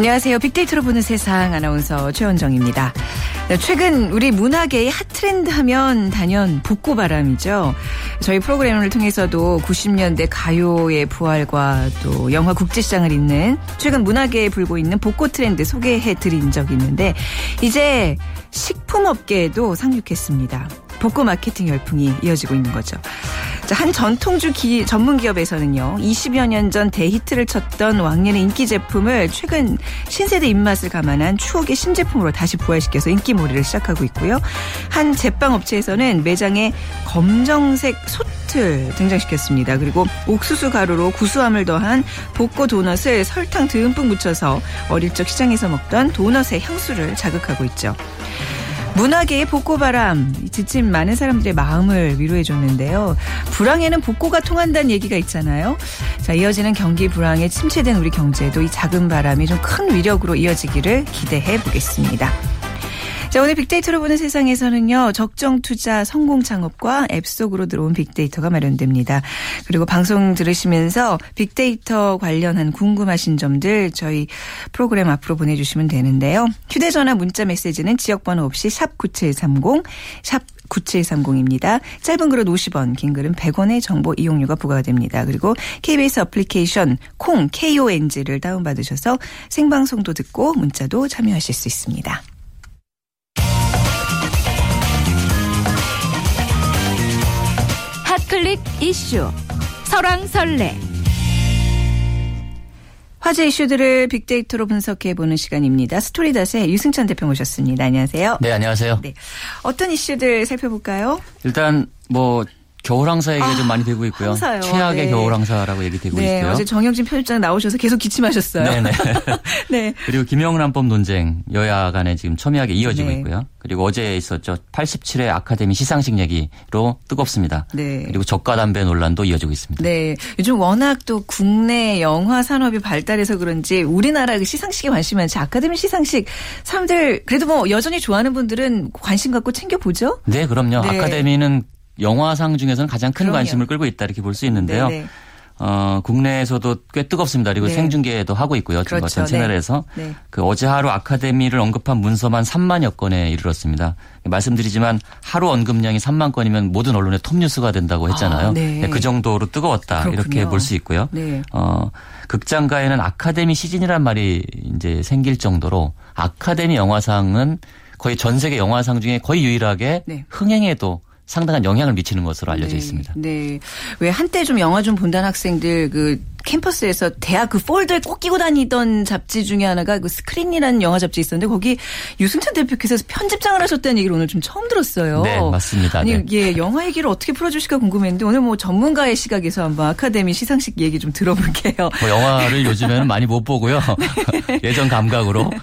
안녕하세요. 빅데이터로 보는 세상 아나운서 최원정입니다. 최근 우리 문화계의 핫 트렌드 하면 단연 복고바람이죠. 저희 프로그램을 통해서도 90년대 가요의 부활과 또 영화 국제시장을 잇는 최근 문화계에 불고 있는 복고 트렌드 소개해드린 적이 있는데 이제 식품업계에도 상륙했습니다. 복고 마케팅 열풍이 이어지고 있는 거죠. 한 전통주 전문 기업에서는요. 20여 년 전 대히트를 쳤던 왕년의 인기 제품을 최근 신세대 입맛을 감안한 추억의 신제품으로 다시 부활시켜서 인기몰이를 시작하고 있고요. 한 제빵업체에서는 매장에 검정색 솥을 등장시켰습니다. 그리고 옥수수 가루로 구수함을 더한 복고 도넛을 설탕 듬뿍 묻혀서 어릴 적 시장에서 먹던 도넛의 향수를 자극하고 있죠. 문화계의 복고바람, 지친 많은 사람들의 마음을 위로해줬는데요. 불황에는 복고가 통한다는 얘기가 있잖아요. 자, 이어지는 경기 불황에 침체된 우리 경제에도 이 작은 바람이 좀 큰 위력으로 이어지기를 기대해보겠습니다. 자, 오늘 빅데이터로 보는 세상에서는요. 적정 투자, 성공 창업과 앱 속으로 들어온 빅데이터가 마련됩니다. 그리고 방송 들으시면서 빅데이터 관련한 궁금하신 점들 저희 프로그램 앞으로 보내주시면 되는데요. 휴대전화 문자 메시지는 지역번호 없이 샵9730, 샵 9730입니다. 짧은 글은 50원, 긴 글은 100원의 정보 이용료가 부과가 됩니다. 그리고 KBS 어플리케이션 콩, KONG를 다운받으셔서 생방송도 듣고 문자도 참여하실 수 있습니다. 클릭 이슈 설왕설래 화제 이슈들을 빅데이터로 분석해보는 시간입니다. 스토리닷의 유승찬 대표 모셨습니다. 안녕하세요. 네, 안녕하세요. 네. 어떤 이슈들 살펴볼까요? 일단 뭐 겨울항사 얘기가 좀 많이 되고 있고요. 항사요. 최악의 네. 겨울항사라고 얘기되고 네, 있고요. 어제 정영진 편집장 나오셔서 계속 기침하셨어요. 네네. 네. 그리고 김영란법 논쟁 여야 간에 지금 첨예하게 이어지고 네. 있고요. 그리고 어제 있었죠. 87회 아카데미 시상식 얘기로 뜨겁습니다. 네. 그리고 저가 담배 논란도 이어지고 있습니다. 네. 요즘 워낙 또 국내 영화 산업이 발달해서 그런지 우리나라 시상식에 관심이 많지 아카데미 시상식 사람들 그래도 뭐 여전히 좋아하는 분들은 관심 갖고 챙겨보죠? 네, 그럼요. 네. 아카데미는 영화상 중에서는 가장 큰 그럼요. 관심을 끌고 있다 이렇게 볼 수 있는데요. 국내에서도 꽤 뜨겁습니다. 그리고 네. 생중계도 하고 있고요. 그렇죠. 전 채널에서 네. 네. 그 어제 하루 아카데미를 언급한 문서만 3만여 건에 이르렀습니다. 말씀드리지만 하루 언급량이 3만 건이면 모든 언론의 톱뉴스가 된다고 했잖아요. 아, 네. 네, 그 정도로 뜨거웠다 그렇군요. 이렇게 볼 수 있고요. 네. 극장가에는 아카데미 시즌이란 말이 이제 생길 정도로 아카데미 영화상은 거의 전 세계 영화상 중에 거의 유일하게 네. 흥행에도 상당한 영향을 미치는 것으로 알려져 네, 있습니다. 네. 왜 한때 좀 영화 좀 본다는 학생들 그 캠퍼스에서 대학 그 폴더에 꼭 끼고 다니던 잡지 중에 하나가 그 스크린이라는 영화 잡지 있었는데 거기 유승찬 대표께서 편집장을 하셨다는 얘기를 오늘 좀 처음 들었어요. 네, 맞습니다. 아니, 네. 예, 영화 얘기를 어떻게 풀어주실까 궁금했는데 오늘 뭐 전문가의 시각에서 한번 아카데미 시상식 얘기 좀 들어볼게요. 뭐 영화를 요즘에는 많이 못 보고요. 네. 예전 감각으로 네.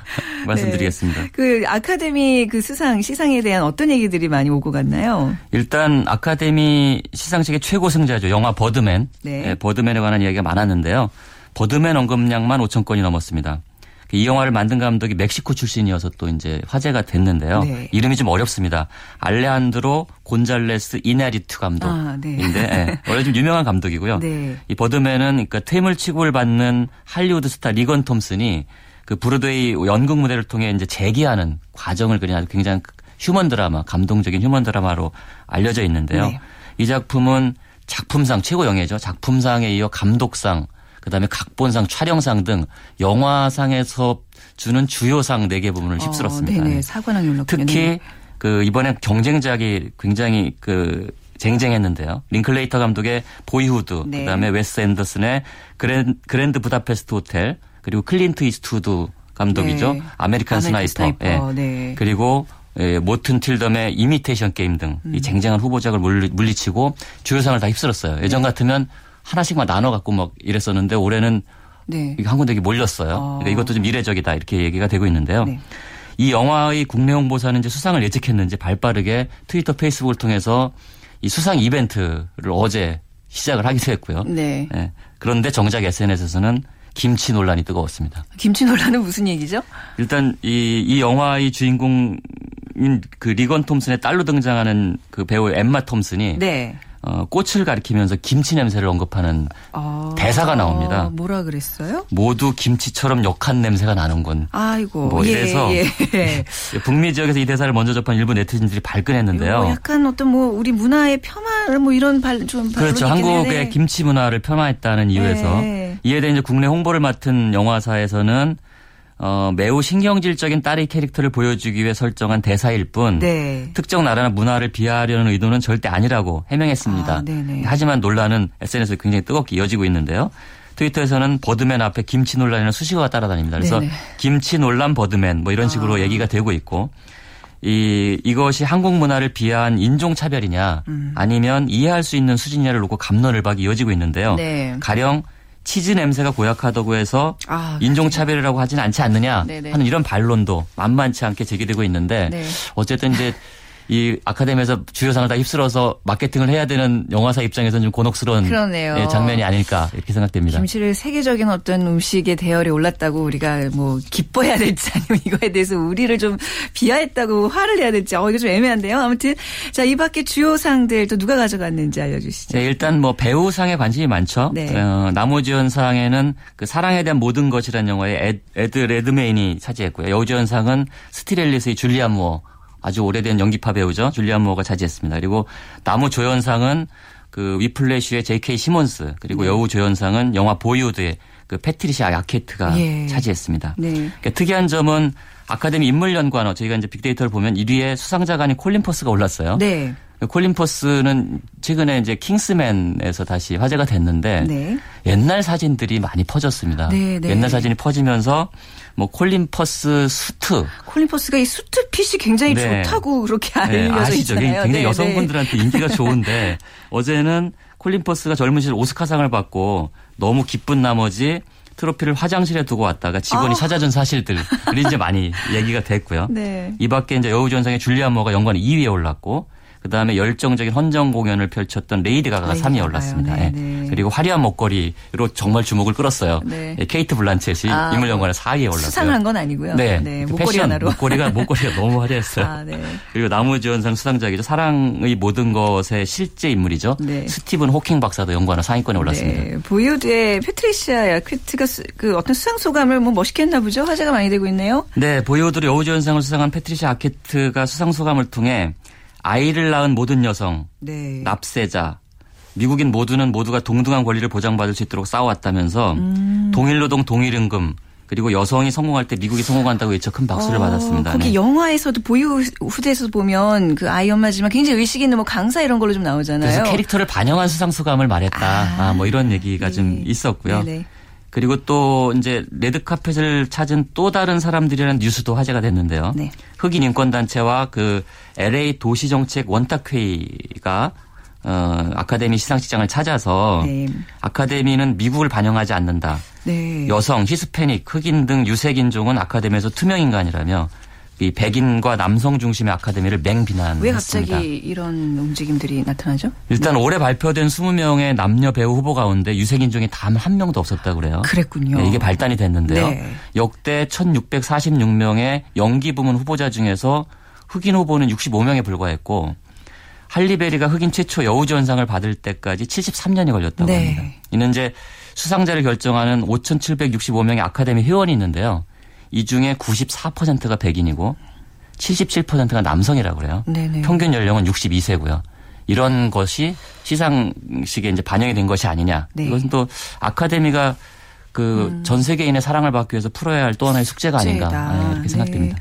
말씀드리겠습니다. 네. 그 아카데미 그 시상에 대한 어떤 얘기들이 많이 오고 갔나요? 일단 아카데미 시상식의 최고 승자죠. 영화 버드맨. 네. 네, 버드맨에 관한 이야기가 많았는데요. 버드맨 언급량만 5천 건이 넘었습니다. 이 영화를 만든 감독이 멕시코 출신이어서 또 이제 화제가 됐는데요. 네. 이름이 좀 어렵습니다. 알레한드로 곤잘레스 이나리트 감독인데 아, 네. 네. 원래 좀 유명한 감독이고요. 네. 이 버드맨은 그러니까 퇴물 취급을 받는 할리우드 스타 리건 톰슨이 그 브로드웨이 연극 무대를 통해 이제 재기하는 과정을 그린 아주 굉장히 휴먼 드라마, 감동적인 휴먼 드라마로 알려져 있는데요. 네. 이 작품은 작품상 최고 영예죠. 작품상에 이어 감독상, 그다음에 각본상, 촬영상 등 영화상에서 주는 주요상 4개 부문을 휩쓸었습니다. 네네. 사관왕이 올랐군요. 특히 그 이번에 경쟁작이 굉장히 그 쟁쟁했는데요. 링클레이터 감독의 보이후드, 네. 그다음에 웨스 앤더슨의 그랜드 부다페스트 호텔, 그리고 클린트 이스트우드 감독이죠. 네. 아메리칸 스나이퍼. 예. 네. 그리고 예, 모튼 틸덤의 이미테이션 게임 등 이 쟁쟁한 후보작을 물리치고 주요상을 다 휩쓸었어요. 예전 네. 같으면 하나씩만 나눠 갖고 막 이랬었는데 올해는 네. 한 군데 몰렸어요. 그러니까 이것도 좀 이례적이다 이렇게 얘기가 되고 있는데요. 네. 이 영화의 국내 홍보사는 이제 수상을 예측했는지 발빠르게 트위터, 페이스북을 통해서 이 수상 이벤트를 어제 시작을 하기도 했고요. 네. 예, 그런데 정작 SNS에서는 김치 논란이 뜨거웠습니다. 김치 논란은 무슨 얘기죠? 일단 이 영화의 주인공 그 리건 톰슨의 딸로 등장하는 그 배우 엠마 톰슨이 네. 꽃을 가리키면서 김치 냄새를 언급하는 대사가 나옵니다. 뭐라 그랬어요? 모두 김치처럼 역한 냄새가 나는군. 아이고. 뭐 이래서 북미 지역에서 이 대사를 먼저 접한 일부 네티즌들이 발끈했는데요. 약간 어떤 뭐 우리 문화의 폄하 뭐 이런 좀 그렇죠. 한국의 김치 문화를 폄하했다는 이유에서 이에 대해 이제 국내 홍보를 맡은 영화사에서는 매우 신경질적인 딸의 캐릭터를 보여주기 위해 설정한 대사일 뿐 특정 나라나 문화를 비하하려는 의도는 절대 아니라고 해명했습니다. 하지만 논란은 SNS에 굉장히 뜨겁게 이어지고 있는데요. 트위터에서는 버드맨 앞에 김치 논란이라는 수식어가 따라다닙니다. 그래서 김치 논란 버드맨 뭐 이런 식으로 얘기가 되고 있고 이것이 한국 문화를 비하한 인종차별이냐 아니면 이해할 수 있는 수준이냐를 놓고 갑론을박이 이어지고 있는데요. 가령 치즈 냄새가 고약하다고 해서 인종차별이라고 하진 않지 않느냐 하는 이런 반론도 만만치 않게 제기되고 있는데 어쨌든 이제 이 아카데미에서 주요상을 다 휩쓸어서 마케팅을 해야 되는 영화사 입장에서는 좀 곤혹스러운 장면이 아닐까 이렇게 생각됩니다. 김치를 세계적인 어떤 음식의 대열에 올랐다고 우리가 뭐 기뻐해야 될지 아니면 이거에 대해서 우리를 좀 비하했다고 화를 내야 될지 이거 좀 애매한데요. 아무튼 자, 이 밖에 주요상들 또 누가 가져갔는지 알려주시죠. 일단 뭐 배우상에 관심이 많죠. 남우주연상에는 그 사랑에 대한 모든 것이라는 영화의 에드 레드메인이 차지했고요. 여우주연상은 스티렐리스의 줄리안 무어. 아주 오래된 연기파 배우죠. 줄리안 무어가 차지했습니다. 그리고 남우 조연상은 그 위플래시의 J.K. 시몬스 그리고 여우 조연상은 영화 보이후드의 그 패트리시아 아케트가 차지했습니다. 그러니까 특이한 점은 아카데미 인물 연관어 저희가 이제 빅데이터를 보면 1위에 수상자가 아닌 콜린퍼스가 올랐어요. 콜린퍼스는 최근에 이제 킹스맨에서 다시 화제가 됐는데 옛날 사진들이 많이 퍼졌습니다. 옛날 사진이 퍼지면서 뭐 콜린퍼스 수트. 콜린퍼스가 이 수트핏이 굉장히 좋다고 그렇게 알려져 있잖아요. 굉장히 여성분들한테 인기가 좋은데 어제는 콜린퍼스가 젊은 시절 오스카상을 받고 너무 기쁜 나머지 트로피를 화장실에 두고 왔다가 직원이 찾아준 사실들이 이제 많이 얘기가 됐고요. 이 밖에 이제 여우주연상의 줄리안 무어가 연관 2위에 올랐고 그다음에 열정적인 헌정 공연을 펼쳤던 레이디 가가가 3위에 올랐습니다. 그리고 화려한 목걸이로 정말 주목을 끌었어요. 케이트 블란쳇이 인물 연관에 4위에 올랐어요. 수상한 건 아니고요. 그 목걸이 패션, 하나로. 목걸이가 너무 화려했어요. 그리고 남우주연상 수상작이죠. 사랑의 모든 것의 실제 인물이죠. 스티븐 호킹 박사도 연관에 상위권에 올랐습니다. 보이후드의 패트리시아 야퀴트가 그 어떤 수상 소감을 뭐 멋있게 했나 보죠. 화제가 많이 되고 있네요. 보이후드로 여우주연상을 수상한 패트리시아 아케트가 수상 소감을 통해 아이를 낳은 모든 여성, 납세자, 미국인 모두는 모두가 동등한 권리를 보장받을 수 있도록 싸워왔다면서 동일노동 동일임금 그리고 여성이 성공할 때 미국이 성공한다고 외쳐 큰 박수를 받았습니다. 거기 영화에서도 보이후드에서 보면 그 아이 엄마지만 굉장히 의식 있는 뭐 강사 이런 걸로 좀 나오잖아요. 그래서 캐릭터를 반영한 수상소감을 말했다. 뭐 이런 얘기가 좀 있었고요. 그리고 또 이제 레드카펫을 찾은 또 다른 사람들이라는 뉴스도 화제가 됐는데요. 흑인 인권단체와 그 LA 도시정책 원탁회의가 아카데미 시상식장을 찾아서 아카데미는 미국을 반영하지 않는다. 여성, 히스패닉, 흑인 등 유색인종은 아카데미에서 투명인간이라며 이 백인과 남성 중심의 아카데미를 맹비난했습니다. 왜 갑자기 이런 움직임들이 나타나죠? 일단 올해 발표된 20명의 남녀 배우 후보 가운데 유색인종이 단 한 명도 없었다고 그래요. 그랬군요. 이게 발단이 됐는데요. 역대 1646명의 연기 부문 후보자 중에서 흑인 후보는 65명에 불과했고 할리베리가 흑인 최초 여우주연상을 받을 때까지 73년이 걸렸다고 합니다. 이는 이제 수상자를 결정하는 5,765명의 아카데미 회원이 있는데요. 이 중에 94%가 백인이고 77%가 남성이라고 그래요. 평균 연령은 62세고요. 이런 것이 시상식에 이제 반영이 된 것이 아니냐. 이것은 또 아카데미가 그 전 세계인의 사랑을 받기 위해서 풀어야 할 또 하나의 숙제가 아닌가 이렇게 생각됩니다.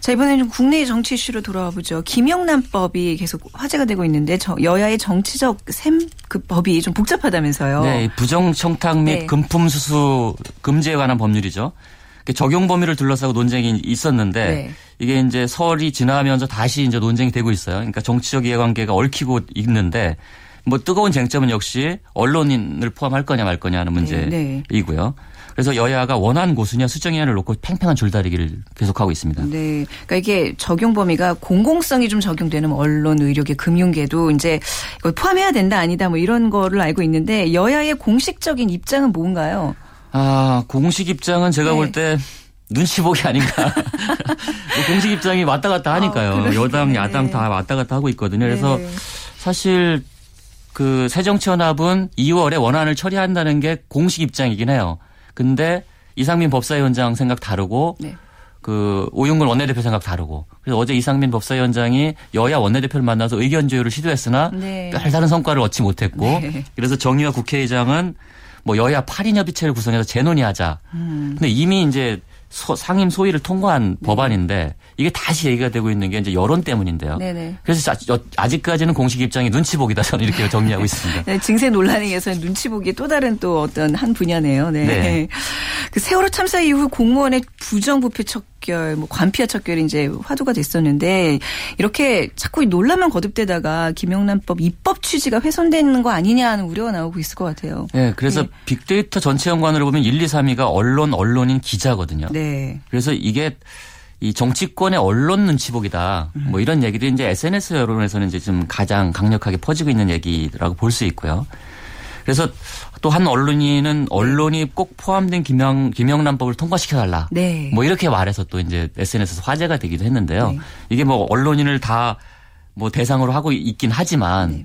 자, 이번에는 좀 국내의 정치 이슈로 돌아와 보죠. 김영란법이 계속 화제가 되고 있는데 여야의 정치적 그 법이 좀 복잡하다면서요. 부정청탁 및 금품수수 금지에 관한 법률이죠. 적용 범위를 둘러싸고 논쟁이 있었는데 이게 이제 설이 지나면서 다시 이제 논쟁이 되고 있어요. 그러니까 정치적 이해관계가 얽히고 있는데 뭐 뜨거운 쟁점은 역시 언론인을 포함할 거냐 말 거냐 하는 문제이고요. 그래서 여야가 원안 고수냐 수정위안을 놓고 팽팽한 줄다리기를 계속하고 있습니다. 그러니까 이게 적용 범위가 공공성이 좀 적용되는 언론, 의료계, 금융계도 이제 이걸 포함해야 된다 아니다 뭐 이런 거를 알고 있는데 여야의 공식적인 입장은 뭔가요? 공식 입장은 제가 볼 때 눈치 보기 아닌가. 공식 입장이 왔다 갔다 하니까요. 여당, 야당 다 왔다 갔다 하고 있거든요. 그래서 사실 그 새정치연합은 2월에 원안을 처리한다는 게 공식 입장이긴 해요. 근데 이상민 법사위원장 생각 다르고 네. 그 오윤근 원내대표 생각 다르고 그래서 어제 이상민 법사위원장이 여야 원내대표를 만나서 의견 조율을 시도했으나 네. 별다른 성과를 얻지 못했고 네. 그래서 정의화 국회의장은 뭐 여야 8인 협의체를 구성해서 재논의하자. 근데 이미 이제 상임 소위를 통과한 네. 법안인데 이게 다시 얘기가 되고 있는 게 이제 여론 때문인데요. 네네. 그래서 아직까지는 공식 입장이 눈치 보기다 저는 이렇게 정리하고 있습니다. 네, 증세 논란에 의해서 눈치 보기의 또 다른 또 어떤 한 분야네요. 네. 네. 그 세월호 참사 이후 공무원의 부정부패 척결, 뭐 관피아 척결이 이제 화두가 됐었는데 이렇게 자꾸 논란만 거듭되다가 김영란법 입법 취지가 훼손되는 거 아니냐는 우려가 나오고 있을 것 같아요. 네, 그래서 네. 빅데이터 전체 연관으로 보면 1, 2, 3위가 언론, 언론인, 기자거든요. 네. 그래서 이게 이 정치권의 언론 눈치 보기다. 뭐 이런 얘기도 이제 SNS 여론에서는 이제 지금 가장 강력하게 퍼지고 있는 얘기라고 볼 수 있고요. 그래서 또 한 언론인은 언론이 꼭 포함된 김영란법을 통과시켜달라. 네. 뭐 이렇게 말해서 또 이제 SNS에서 화제가 되기도 했는데요. 네. 이게 뭐 언론인을 다 뭐 대상으로 하고 있긴 하지만 네.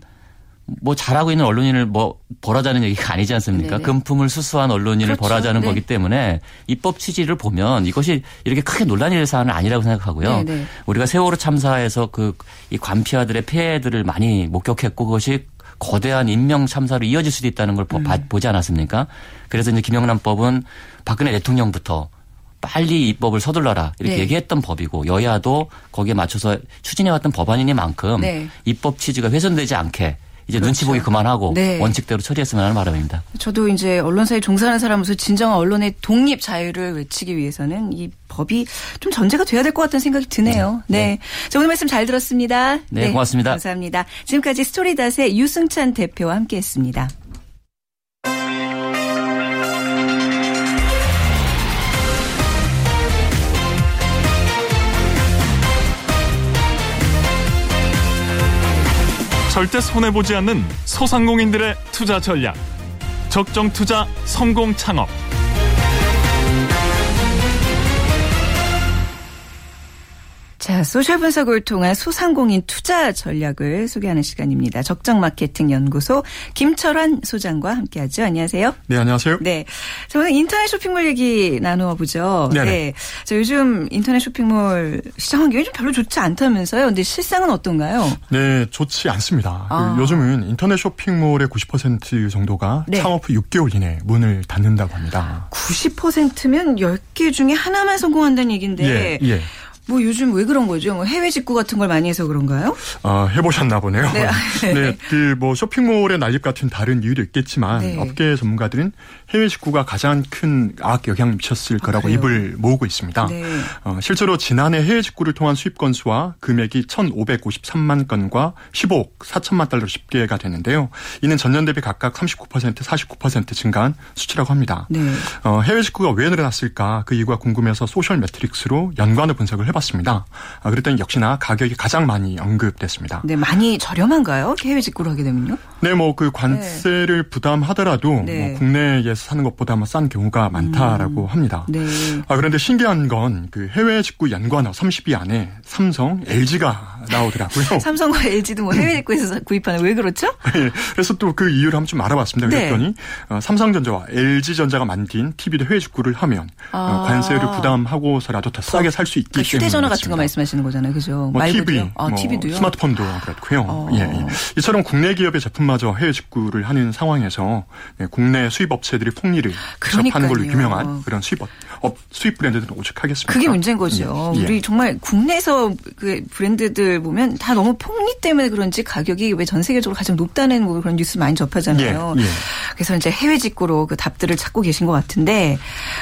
뭐 잘하고 있는 언론인을 뭐 벌하자는 얘기가 아니지 않습니까? 네네. 금품을 수수한 언론인을 그렇죠. 벌하자는 네. 거기 때문에 입법 취지를 보면 이것이 이렇게 크게 논란이 될 사안은 아니라고 생각하고요. 네네. 우리가 세월호 참사에서 그 이 관피아들의 피해들을 많이 목격했고 그것이 거대한 인명 참사로 이어질 수도 있다는 걸 보지 않았습니까? 그래서 이제 김영란법은 박근혜 대통령부터 빨리 입법을 서둘러라 이렇게 네. 얘기했던 법이고 여야도 거기에 맞춰서 추진해왔던 법안이니만큼 네. 입법 취지가 훼손되지 않게 이제 그렇죠. 눈치 보기 그만하고 네. 원칙대로 처리했으면 하는 바람입니다. 저도 이제 언론사에 종사하는 사람으로서 진정한 언론의 독립 자유를 외치기 위해서는 이 법이 좀 전제가 돼야 될 것 같다는 생각이 드네요. 네. 네. 자, 오늘 말씀 잘 들었습니다. 네, 네. 고맙습니다. 감사합니다. 지금까지 스토리닷의 유승찬 대표와 함께했습니다. 절대 손해보지 않는 소상공인들의 투자 전략. 적정 투자, 성공 창업. 자, 소셜 분석을 통한 소상공인 투자 전략을 소개하는 시간입니다. 적정 마케팅 연구소 김철환 소장과 함께하죠. 안녕하세요. 네, 안녕하세요. 네, 저는 인터넷 쇼핑몰 얘기 나누어 보죠. 네네. 네, 저 요즘 인터넷 쇼핑몰 시장 환경이 좀 별로 좋지 않다면서요. 근데 실상은 어떤가요? 네, 좋지 않습니다. 아. 그 요즘은 인터넷 쇼핑몰의 90% 정도가 네. 창업 후 6개월 이내 문을 닫는다고 합니다. 90%면 10개 중에 하나만 성공한다는 얘기인데. 예. 예. 뭐 요즘 왜 그런 거죠? 뭐 해외 직구 같은 걸 많이 해서 그런가요? 아, 해보셨나 보네요. 네, 네 그 뭐 쇼핑몰의 난립 같은 다른 이유도 있겠지만 네. 업계 전문가들은 해외 직구가 가장 큰 악의 영향을 미쳤을 거라고 입을 모으고 있습니다. 네. 실제로 지난해 해외 직구를 통한 수입 건수와 금액이 1,553만 건과 15억 4천만 달러로 집계가 되는데요. 이는 전년 대비 각각 39%, 49% 증가한 수치라고 합니다. 네. 해외 직구가 왜 늘어났을까? 그 이유가 궁금해서 소셜 매트릭스로 연관을 분석을 해봤습니다. 그랬더니 역시나 가격이 가장 많이 언급됐습니다. 네, 많이 저렴한가요? 해외 직구를 하게 되면요? 네, 뭐 그 관세를 네. 부담하더라도 네. 뭐 국내에서 사는 것보다 싼 경우가 많다라고 합니다. 네. 그런데 신기한 건 그 해외 직구 연관어 30위 안에 삼성, LG가 나오더라고요. 삼성과 LG도 뭐 해외 직구에서 구입하는 왜 그렇죠? 네, 그래서 또 그 이유를 한번 좀 알아봤습니다. 그랬더니 네. 삼성전자와 LG전자가 만든 TV를 해외 직구를 하면 관세를 부담하고서라도 더 싸게 살 수 있기 때문에. 그러니까 휴대전화 같은 거 말씀하시는 거잖아요. 그죠? 뭐 TV, TV도요? 스마트폰도 그렇고요. 예, 예. 이처럼 국내 기업의 제품마저 해외 직구를 하는 상황에서 국내 수입업체들이 폭리를 접하는 걸로 유명한 그런 수입 브랜드들은 오죽하겠습니까? 그게 문제인 거죠. 예. 우리 정말 국내에서 그 브랜드들 보면 다 너무 폭리 때문에 그런지 가격이 왜 전 세계적으로 가장 높다는 뭐 그런 뉴스 많이 접하잖아요. 예, 예. 그래서 이제 해외 직구로 그 답들을 찾고 계신 것 같은데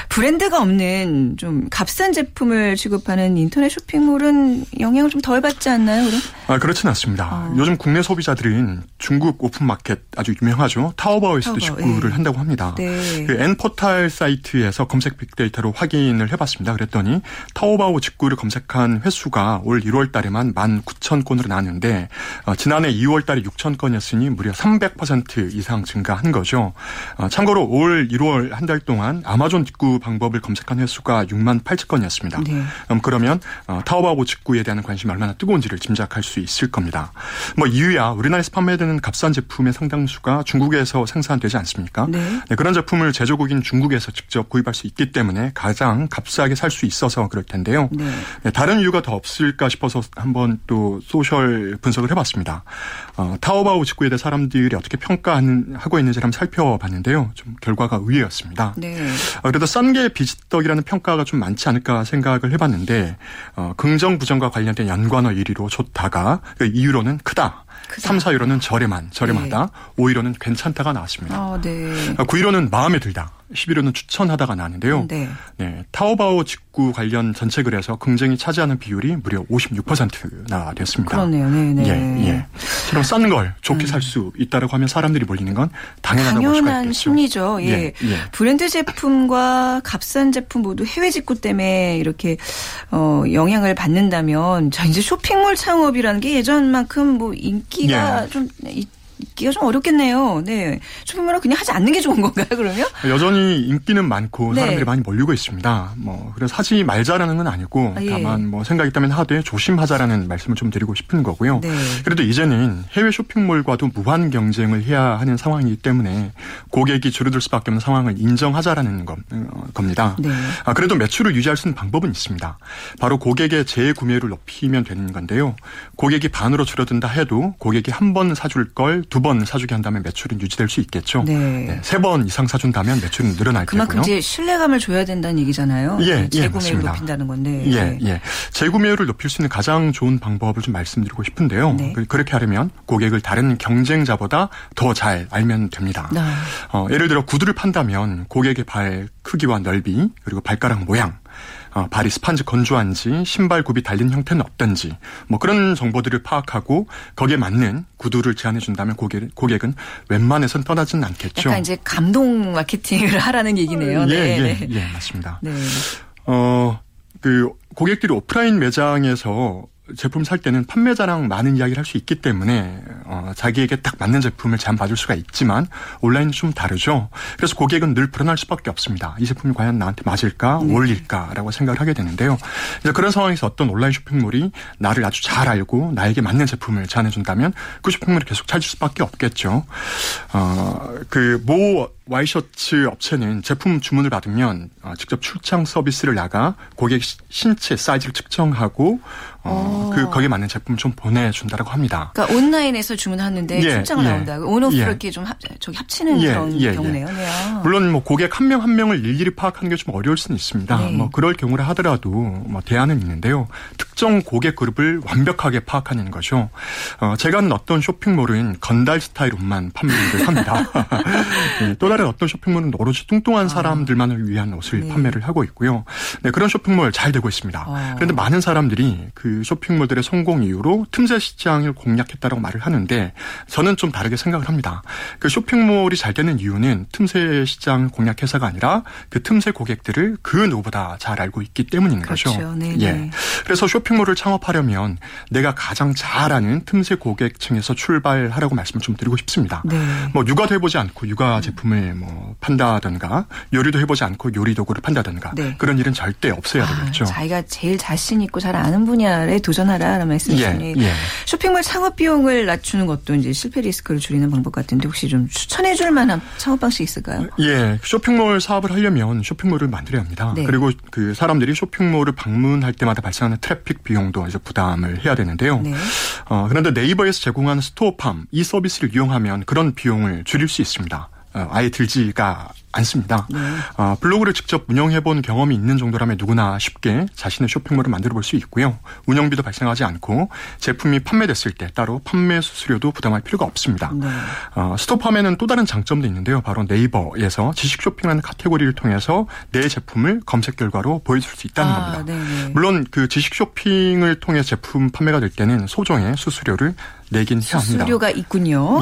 브랜드가 없는 좀 값싼 제품을 취급하는 인터넷 쇼핑몰은 영향을 좀 덜 받지 않나요? 그럼? 그렇진 않습니다. 요즘 국내 소비자들은 중국 오픈마켓 아주 유명하죠. 타오바오에서도 직구를 예. 한다고 합니다. 네. 그 N포탈 사이트에서 검색 빅데이터로 확인을 해봤습니다. 그랬더니 타오바오 직구를 검색한 횟수가 올 1월 달에만 19,000건으로 나왔는데 지난해 2월 달에 6,000건이었으니 무려 300% 이상 증가한 거죠. 참고로 올 1월 한 달 동안 아마존 직구 방법을 검색한 횟수가 68,000건이었습니다. 네. 그러면 타오바오 직구에 대한 관심이 얼마나 뜨거운지를 짐작할 수 있을 겁니다. 뭐 이유야 우리나라에서 판매되는 값싼 제품 제품의 상당수가 중국에서 생산되지 않습니까? 네. 네, 그런 제품을 제조국인 중국에서 직접 구입할 수 있기 때문에 가장 값싸게 살 수 있어서 그럴 텐데요. 네. 네, 다른 이유가 더 없을까 싶어서 한번 또 소셜 분석을 해봤습니다. 타오바오 직구에 대해 사람들이 어떻게 평가하고 있는지를 한번 살펴봤는데요. 좀 결과가 의외였습니다. 네. 그래도 싼 게 비지떡이라는 평가가 좀 많지 않을까 생각을 해봤는데 긍정 부정과 관련된 연관어 1위로 좋다가 2위로는 크다. 3, 4위로는 저렴하다, 네. 5위로는 괜찮다가 나왔습니다. 9위로는 마음에 들다, 10위로는 추천하다가 나왔는데요. 네. 네, 타오바오 직구 관련 전체 글에서 긍정이 차지하는 비율이 무려 56%나 됐습니다. 그러네요. 네네. 예. 그럼 싼 걸 좋게 살 수 있다라고 하면 사람들이 몰리는 건 당연하다고 볼 수가 있겠죠. 당연한 심리죠. 예. 브랜드 제품과 값싼 제품 모두 해외 직구 때문에 이렇게 영향을 받는다면 자 이제 쇼핑몰 창업이라는 게 예전만큼 뭐 인기가 좀 인기가 좀 어렵겠네요. 네, 쇼핑몰은 그냥 하지 않는 게 좋은 건가요? 그러면 여전히 인기는 많고 사람들이 많이 몰리고 있습니다. 뭐 그래서 하지 말자라는 건 아니고 다만 뭐 생각 있다면 하되 조심하자라는 말씀을 좀 드리고 싶은 거고요. 네. 그래도 이제는 해외 쇼핑몰과도 무한 경쟁을 해야 하는 상황이기 때문에 고객이 줄어들 수밖에 없는 상황을 인정하자라는 겁니다. 네. 그래도 매출을 유지할 수 있는 방법은 있습니다. 바로 고객의 재구매율을 높이면 되는 건데요. 고객이 반으로 줄어든다 해도 고객이 한 번 사줄 걸 2번 사주게 한다면 매출은 유지될 수 있겠죠. 네. 3번 이상 사준다면 매출은 늘어날 테고요. 그만큼 이제 신뢰감을 줘야 된다는 얘기잖아요. 재구매율을 높인다는 건데. 예. 재구매율을 높일 수 있는 가장 좋은 방법을 좀 말씀드리고 싶은데요. 네. 그렇게 하려면 고객을 다른 경쟁자보다 더 잘 알면 됩니다. 네. 예를 들어 구두를 판다면 고객의 발 크기와 넓이 그리고 발가락 모양. 발이 스판지 건조한지 신발 굽이 달린 형태는 어떤지 뭐 그런 정보들을 파악하고 거기에 맞는 구두를 제안해 준다면 고객은 웬만해선 떠나지는 않겠죠. 약간 이제 감동 마케팅을 하라는 얘기네요. 맞습니다. 네. 고객들이 오프라인 매장에서 제품 살 때는 판매자랑 많은 이야기를 할 수 있기 때문에 자기에게 딱 맞는 제품을 제안받을 수가 있지만 온라인은 좀 다르죠. 그래서 고객은 늘 불안할 수밖에 없습니다. 이 제품이 과연 나한테 맞을까 어울릴까라고 생각을 하게 되는데요. 이제 그런 상황에서 어떤 온라인 쇼핑몰이 나를 아주 잘 알고 나에게 맞는 제품을 제안해 준다면 그 쇼핑몰을 계속 찾을 수밖에 없겠죠. 모 와이셔츠 업체는 제품 주문을 받으면 직접 출장 서비스를 나가 고객 신체 사이즈를 측정하고 거기에 맞는 제품 좀 보내준다라고 합니다. 그러니까 온라인에서 주문하는데 출장을 나온다. 온오프 이렇게 좀 합치는 그런 경우네요. 물론 뭐 고객 한 명 한 명을 일일이 파악하는 게 좀 어려울 수는 있습니다. 네. 뭐 그럴 경우를 하더라도 뭐 대안은 있는데요. 특정 고객 그룹을 완벽하게 파악하는 거죠. 제가 아는 어떤 쇼핑몰은 건달 스타일 옷만 판매를 합니다. 또 다른 어떤 쇼핑몰은 오로지 뚱뚱한 사람들만을 위한 옷을 판매를 하고 있고요. 네, 그런 쇼핑몰 잘 되고 있습니다. 그런데 많은 사람들이 그 쇼핑몰들의 성공 이유로 틈새 시장을 공략했다라고 말을 하는데 저는 좀 다르게 생각을 합니다. 그 쇼핑몰이 잘 되는 이유는 틈새 시장 공략 회사가 아니라 그 틈새 고객들을 그 누구보다 잘 알고 있기 때문인 거죠. 그래서 쇼핑몰을 창업하려면 내가 가장 잘 아는 틈새 고객층에서 출발하라고 말씀을 좀 드리고 싶습니다. 네. 뭐 육아도 해보지 않고 육아 제품을 뭐 판다든가 요리도 해보지 않고 요리 도구를 판다든가 그런 일은 절대 없어야 되겠죠. 자기가 제일 자신 있고 잘 아는 분야 도전하라라는 말씀이시니 쇼핑몰 창업 비용을 낮추는 것도 이제 실패 리스크를 줄이는 방법 같은데 혹시 좀 추천해 줄 만한 창업 방식 있을까요? 예, 쇼핑몰 사업을 하려면 쇼핑몰을 만들어야 합니다. 네. 그리고 그 사람들이 쇼핑몰을 방문할 때마다 발생하는 트래픽 비용도 이제 부담을 해야 되는데요. 네. 그런데 네이버에서 제공하는 스토어팜 이 서비스를 이용하면 그런 비용을 줄일 수 있습니다. 아예 들지가 않습니다. 블로그를 직접 운영해본 경험이 있는 정도라면 누구나 쉽게 자신의 쇼핑몰을 만들어볼 수 있고요. 운영비도 발생하지 않고 제품이 판매됐을 때 따로 판매 수수료도 부담할 필요가 없습니다. 스토팜에는 또 다른 장점도 있는데요. 바로 네이버에서 지식 쇼핑이라는 카테고리를 통해서 내 제품을 검색 결과로 보여줄 수 있다는 겁니다. 네네. 물론 그 지식 쇼핑을 통해 제품 판매가 될 때는 소정의 수수료를 내긴 해야 합니다. 수수료가 있군요.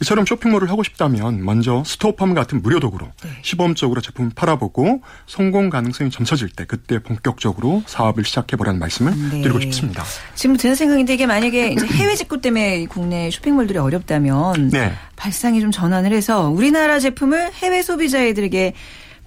이처럼 쇼핑몰을 하고 싶다면 먼저 스토어팜 같은 무료 도구로 시범적으로 제품을 팔아보고 성공 가능성이 점쳐질 때 그때 본격적으로 사업을 시작해보라는 말씀을 드리고 싶습니다. 지금 드는 생각인데 이게 만약에 이제 해외 직구 때문에 국내 쇼핑몰들이 어렵다면 발상이 좀 전환을 해서 우리나라 제품을 해외 소비자들에게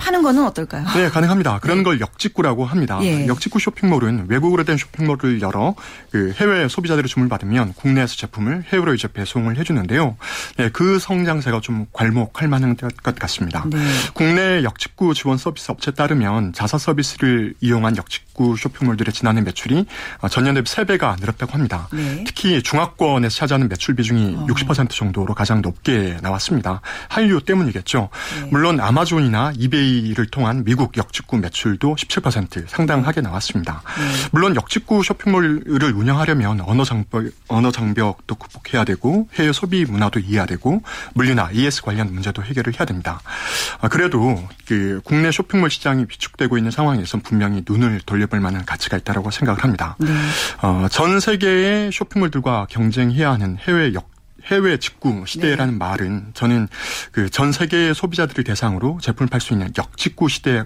파는 거는 어떨까요? 네, 가능합니다. 그런 걸 역직구라고 합니다. 예. 역직구 쇼핑몰은 외국으로 된 쇼핑몰을 열어 그 해외 소비자들의 주문을 받으면 국내에서 제품을 해외로 이제 배송을 해주는데요. 네, 그 성장세가 좀 괄목할 만한 것 같습니다. 네. 국내 역직구 지원 서비스 업체에 따르면 자사 서비스를 이용한 역직구 쇼핑몰들의 지난해 매출이 전년 대비 3배가 늘었다고 합니다. 네. 특히 중화권에서 차지하는 매출 비중이 60% 정도로 가장 높게 나왔습니다. 한류 때문이겠죠. 네. 물론 아마존이나 이베이를 통한 미국 역직구 매출도 17% 상당하게 나왔습니다. 네. 물론 역직구 쇼핑몰을 운영하려면 언어 장벽도 극복해야 되고 해외 소비 문화도 이해해야 되고 물류나 ES 관련 문제도 해결을 해야 됩니다. 그래도 그 국내 쇼핑몰 시장이 위축되고 있는 상황에서 분명히 눈을 돌려볼 만한 가치가 있다고 생각을 합니다. 네. 전 세계의 쇼핑몰들과 경쟁해야 하는 해외 직구 시대라는 말은 저는 그 전 세계의 소비자들을 대상으로 제품을 팔 수 있는 역직구 시대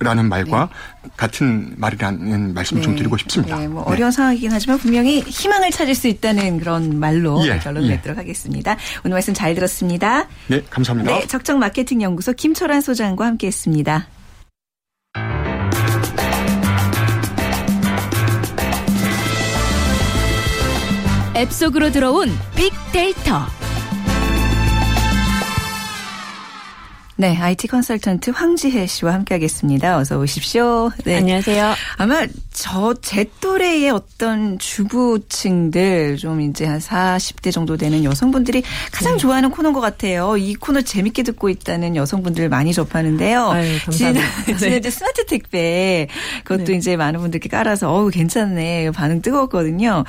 라는 말과 같은 말이라는 말씀을 좀 드리고 싶습니다. 네, 뭐 어려운 상황이긴 하지만 분명히 희망을 찾을 수 있다는 그런 말로 결론을 맺도록 하겠습니다. 오늘 말씀 잘 들었습니다. 네, 감사합니다. 네, 적정 마케팅 연구소 김철환 소장과 함께했습니다. 앱 속으로 들어온 빅데이터. 네, IT 컨설턴트 황지혜 씨와 함께하겠습니다. 어서 오십시오. 네. 안녕하세요. 아마 제 또래의 어떤 주부층들 좀 이제 한 40대 정도 되는 여성분들이 가장 좋아하는 코너인 것 같아요. 이 코너 재밌게 듣고 있다는 여성분들 많이 접하는데요. 아유, 감사합니다. 지난주 스마트 택배 그것도 이제 많은 분들께 깔아서 어우 괜찮네 반응 뜨거웠거든요.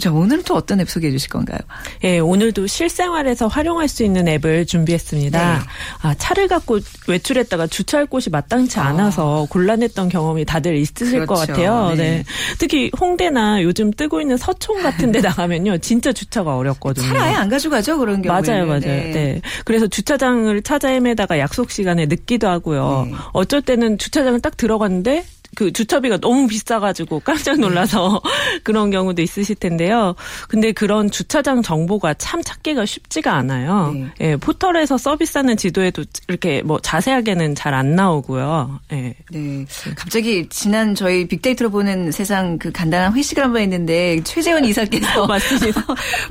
자, 오늘은 또 어떤 앱 소개해 주실 건가요? 네, 오늘도 실생활에서 활용할 수 있는 앱을 준비했습니다. 네. 차를 갖고 외출했다가 주차할 곳이 마땅치 않아서 곤란했던 경험이 다들 있으실 것 같아요. 네. 네. 특히 홍대나 요즘 뜨고 있는 서촌 같은 데 나가면요. 진짜 주차가 어렵거든요. 차를 아예 안 가져가죠. 그런 경우에는. 맞아요. 네. 네. 그래서 주차장을 찾아 헤매다가 약속 시간에 늦기도 하고요. 네. 어쩔 때는 주차장을 딱 들어갔는데 그 주차비가 너무 비싸가지고 깜짝 놀라서 그런 경우도 있으실 텐데요. 근데 그런 주차장 정보가 참 찾기가 쉽지가 않아요. 네. 예, 포털에서 서비스하는 지도에도 이렇게 뭐 자세하게는 잘 안 나오고요. 예. 네. 갑자기 지난 저희 빅데이터로 보는 세상 그 간단한 회식을 한번 했는데 최재원 이사께서 맞습니다.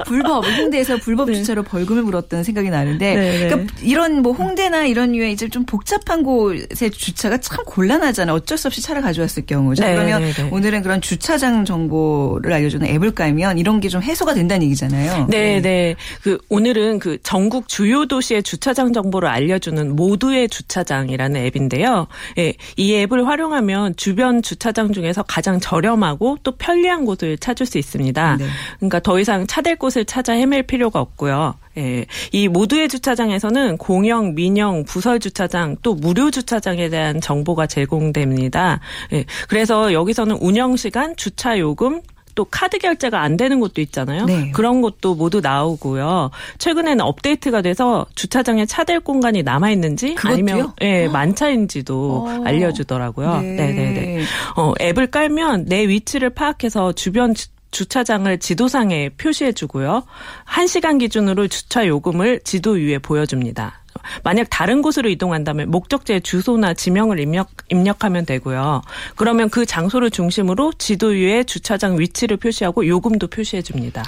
홍대에서 불법 주차로 벌금을 물었던 생각이 나는데 그러니까 이런 뭐 홍대나 이런 유에 이제 좀 복잡한 곳의 주차가 참 곤란하잖아요. 어쩔 수 없이 차를 가져왔을 경우죠. 네, 그러면 오늘은 그런 주차장 정보를 알려주는 앱을 깔면 이런 게 좀 해소가 된다는 얘기잖아요. 네, 네. 네. 오늘은 그 전국 주요 도시의 주차장 정보를 알려주는 모두의 주차장이라는 앱인데요. 예, 이 앱을 활용하면 주변 주차장 중에서 가장 저렴하고 또 편리한 곳을 찾을 수 있습니다. 네. 그러니까 더 이상 차댈 곳을 찾아 헤맬 필요가 없고요. 예, 이 모두의 주차장에서는 공영, 민영, 부설 주차장 또 무료 주차장에 대한 정보가 제공됩니다. 예, 그래서 여기서는 운영시간, 주차요금 또 카드 결제가 안 되는 곳도 있잖아요. 네. 그런 것도 모두 나오고요. 최근에는 업데이트가 돼서 주차장에 차댈 공간이 남아있는지 그것도요? 아니면 만차인지도 알려주더라고요. 네. 네네네. 앱을 깔면 내 위치를 파악해서 주변 주차장을 지도상에 표시해주고요. 1시간 기준으로 주차 요금을 지도 위에 보여줍니다. 만약 다른 곳으로 이동한다면 목적지의 주소나 지명을 입력하면 되고요. 그러면 그 장소를 중심으로 지도 위에 주차장 위치를 표시하고 요금도 표시해 줍니다.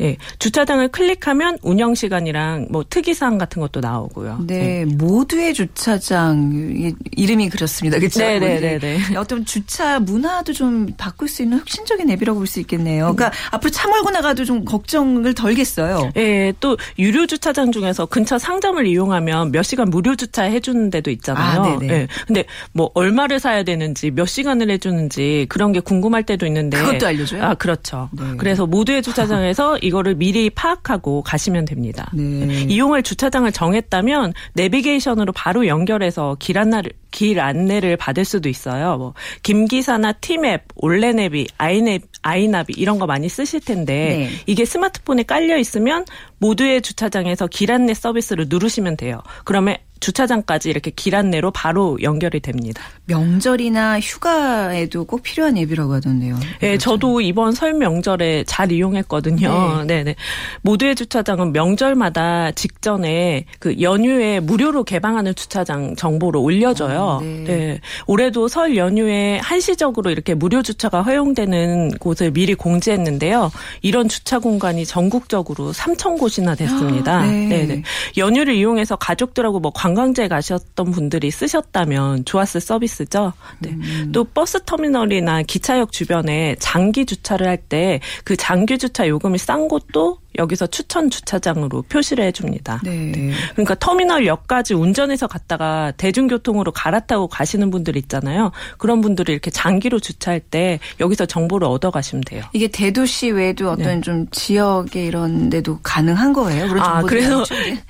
예, 주차장을 클릭하면 운영 시간이랑 뭐 특이사항 같은 것도 나오고요. 네, 예. 모두의 주차장 이름이 그렇습니다. 그렇죠? 네네네. 어떤 주차 문화도 좀 바꿀 수 있는 혁신적인 앱이라고 볼 수 있겠네요. 그러니까 앞으로 차 몰고 나가도 좀 걱정을 덜겠어요. 예, 또 유료 주차장 중에서 근처 상점을 이용하면 몇 시간 무료 주차해 주는 데도 있잖아요. 네. 근데 뭐 얼마를 사야 되는지 몇 시간을 해 주는지 그런 게 궁금할 때도 있는데 그것도 알려줘요? 아, 그렇죠. 네. 그래서 모두의 주차장에서 이거를 미리 파악하고 가시면 됩니다. 네. 이용할 주차장을 정했다면 내비게이션으로 바로 연결해서 길 안내를 받을 수도 있어요. 뭐 김기사나 팀앱, 올레내비, 아이나비 이런 거 많이 쓰실 텐데 이게 스마트폰에 깔려 있으면 모두의 주차장에서 길 안내 서비스를 누르시면 돼요. 그러면 주차장까지 이렇게 길 안내로 바로 연결이 됩니다. 명절이나 휴가에도 꼭 필요한 앱이라고 하던데요. 네, 저도 이번 설 명절에 잘 이용했거든요. 네. 네네. 모두의 주차장은 명절마다 직전에 그 연휴에 무료로 개방하는 주차장 정보를 올려줘요. 네. 네. 올해도 설 연휴에 한시적으로 이렇게 무료 주차가 허용되는 곳을 미리 공지했는데요. 이런 주차 공간이 전국적으로 3,000곳이나 됐습니다. 네. 네네. 연휴를 이용해서 가족들하고 뭐 관광지에 가셨던 분들이 쓰셨다면 좋았을 서비스죠. 네. 또 버스터미널이나 기차역 주변에 장기 주차를 할 때 그 장기 주차 요금이 싼 곳도 여기서 추천 주차장으로 표시를 해줍니다. 네. 네. 그러니까 터미널역까지 운전해서 갔다가 대중교통으로 갈아타고 가시는 분들 있잖아요. 그런 분들이 이렇게 장기로 주차할 때 여기서 정보를 얻어가시면 돼요. 이게 대도시 외에도 어떤 네. 좀 지역에 이런 데도 가능한 거예요? 그런 정보들이 그래서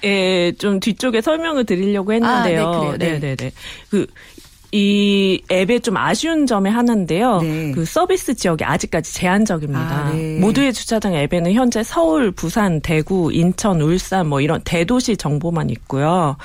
예, 좀 뒤쪽에 설명을 드리려고 했는데요. 네. 그 이 앱의 좀 아쉬운 점의 하나인데요. 네. 그 서비스 지역이 아직까지 제한적입니다. 네. 모두의 주차장 앱에는 현재 서울, 부산, 대구, 인천, 울산 뭐 이런 대도시 정보만 있고요.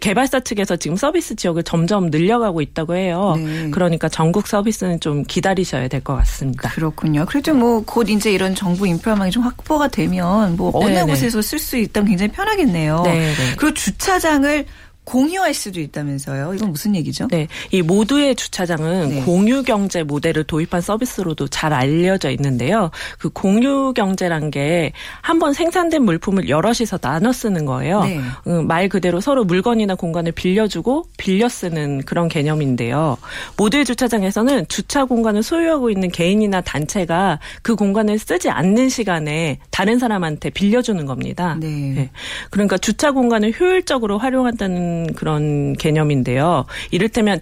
개발사 측에서 지금 서비스 지역을 점점 늘려가고 있다고 해요. 네. 그러니까 전국 서비스는 좀 기다리셔야 될 것 같습니다. 그렇군요. 그래도 뭐 곧 이제 이런 정부 인프라망이 좀 확보가 되면 뭐 어느 곳에서 쓸 수 있다면 굉장히 편하겠네요. 네네. 그리고 주차장을 공유할 수도 있다면서요. 이건 무슨 얘기죠? 네, 이 모두의 주차장은 공유 경제 모델을 도입한 서비스로도 잘 알려져 있는데요. 그 공유 경제란 게 한번 생산된 물품을 여럿이서 나눠 쓰는 거예요. 네. 말 그대로 서로 물건이나 공간을 빌려주고 빌려 쓰는 그런 개념인데요. 모두의 주차장에서는 주차 공간을 소유하고 있는 개인이나 단체가 그 공간을 쓰지 않는 시간에 다른 사람한테 빌려주는 겁니다. 네. 네. 그러니까 주차 공간을 효율적으로 활용한다는 그런 개념인데요. 이를테면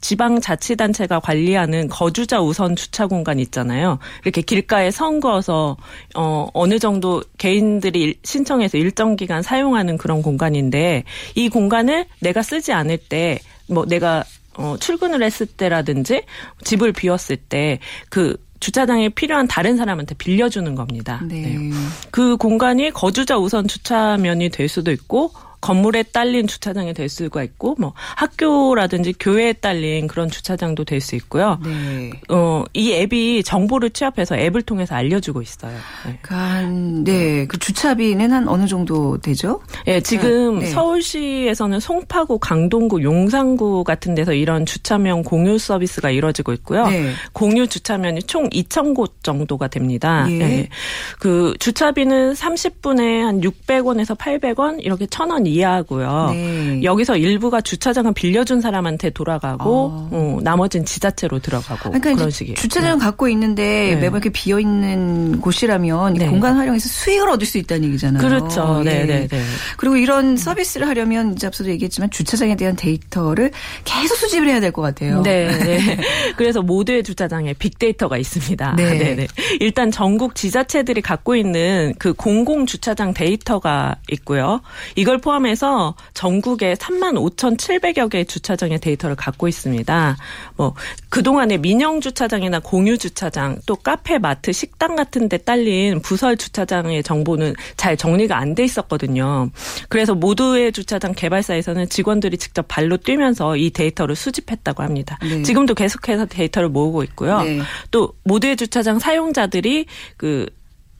지방자치단체가 관리하는 거주자 우선 주차 공간 있잖아요. 이렇게 길가에 선 그어서 어느 정도 개인들이 신청해서 일정 기간 사용하는 그런 공간인데 이 공간을 내가 쓰지 않을 때 뭐 내가 출근을 했을 때라든지 집을 비웠을 때 그 주차장에 필요한 다른 사람한테 빌려주는 겁니다. 네. 네. 그 공간이 거주자 우선 주차면이 될 수도 있고 건물에 딸린 주차장이 될 수가 있고 뭐 학교라든지 교회에 딸린 그런 주차장도 될 수 있고요. 네. 이 앱이 정보를 취합해서 앱을 통해서 알려주고 있어요. 네. 그 주차비는 한 어느 정도 되죠? 예, 네, 지금 서울시에서는 송파구, 강동구, 용산구 같은 데서 이런 주차면 공유 서비스가 이루어지고 있고요. 네. 공유 주차면이 총 2,000곳 정도가 됩니다. 예. 네. 그 주차비는 30분에 한 600원에서 800원 이렇게 1,000원 이하고요. 네. 여기서 일부가 주차장을 빌려준 사람한테 돌아가고 나머지는 지자체로 들어가고 그러니까 그런 식이에요. 주차장을 갖고 있는데 매번 이렇게 비어있는 곳이라면 공간 활용해서 수익을 얻을 수 있다는 얘기잖아요. 그렇죠. 네. 그리고 이런 서비스를 하려면 이제 앞서도 얘기했지만 주차장에 대한 데이터를 계속 수집을 해야 될 것 같아요. 네. 그래서 모두의 주차장에 빅데이터가 있습니다. 네. 일단 전국 지자체들이 갖고 있는 그 공공주차장 데이터가 있고요. 이걸 포함해서 전국에 35,700여 개의 주차장의 데이터를 갖고 있습니다. 뭐 그동안에 민영 주차장이나 공유 주차장, 또 카페, 마트, 식당 같은 데 딸린 부설 주차장의 정보는 잘 정리가 안 돼 있었거든요. 그래서 모두의 주차장 개발사에서는 직원들이 직접 발로 뛰면서 이 데이터를 수집했다고 합니다. 네. 지금도 계속해서 데이터를 모으고 있고요. 네. 또 모두의 주차장 사용자들이 그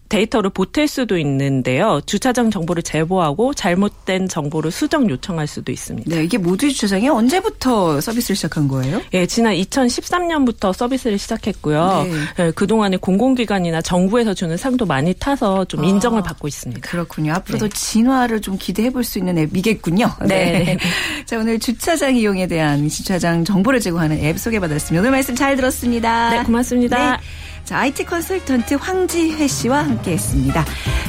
데이터를 보탤 수도 있는데요. 주차장 정보를 제보하고 잘못된 정보를 수정 요청할 수도 있습니다. 네, 이게 모두의 주차장이 언제부터 서비스를 시작한 거예요? 예, 지난 2013년부터 서비스를 시작했고요. 네. 예, 그동안에 공공기관이나 정부에서 주는 상도 많이 타서 좀 인정을 받고 있습니다. 그렇군요. 앞으로도 진화를 좀 기대해 볼 수 있는 앱이겠군요. 네. 자, 오늘 주차장 이용에 대한 주차장 정보를 제공하는 앱 소개받았습니다. 오늘 말씀 잘 들었습니다. 네, 고맙습니다. 네. 자, IT 컨설턴트 황지혜 씨와 함께했습니다.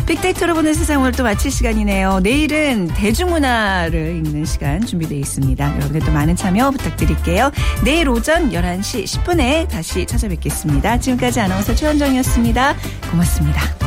빅데이터로 보는 세상 오늘 또 마칠 시간이네요. 내일은 대중문화를 읽는 시간 준비되어 있습니다. 여러분들도 많은 참여 부탁드릴게요. 내일 오전 11시 10분에 다시 찾아뵙겠습니다. 지금까지 아나운서 최원정이었습니다. 고맙습니다.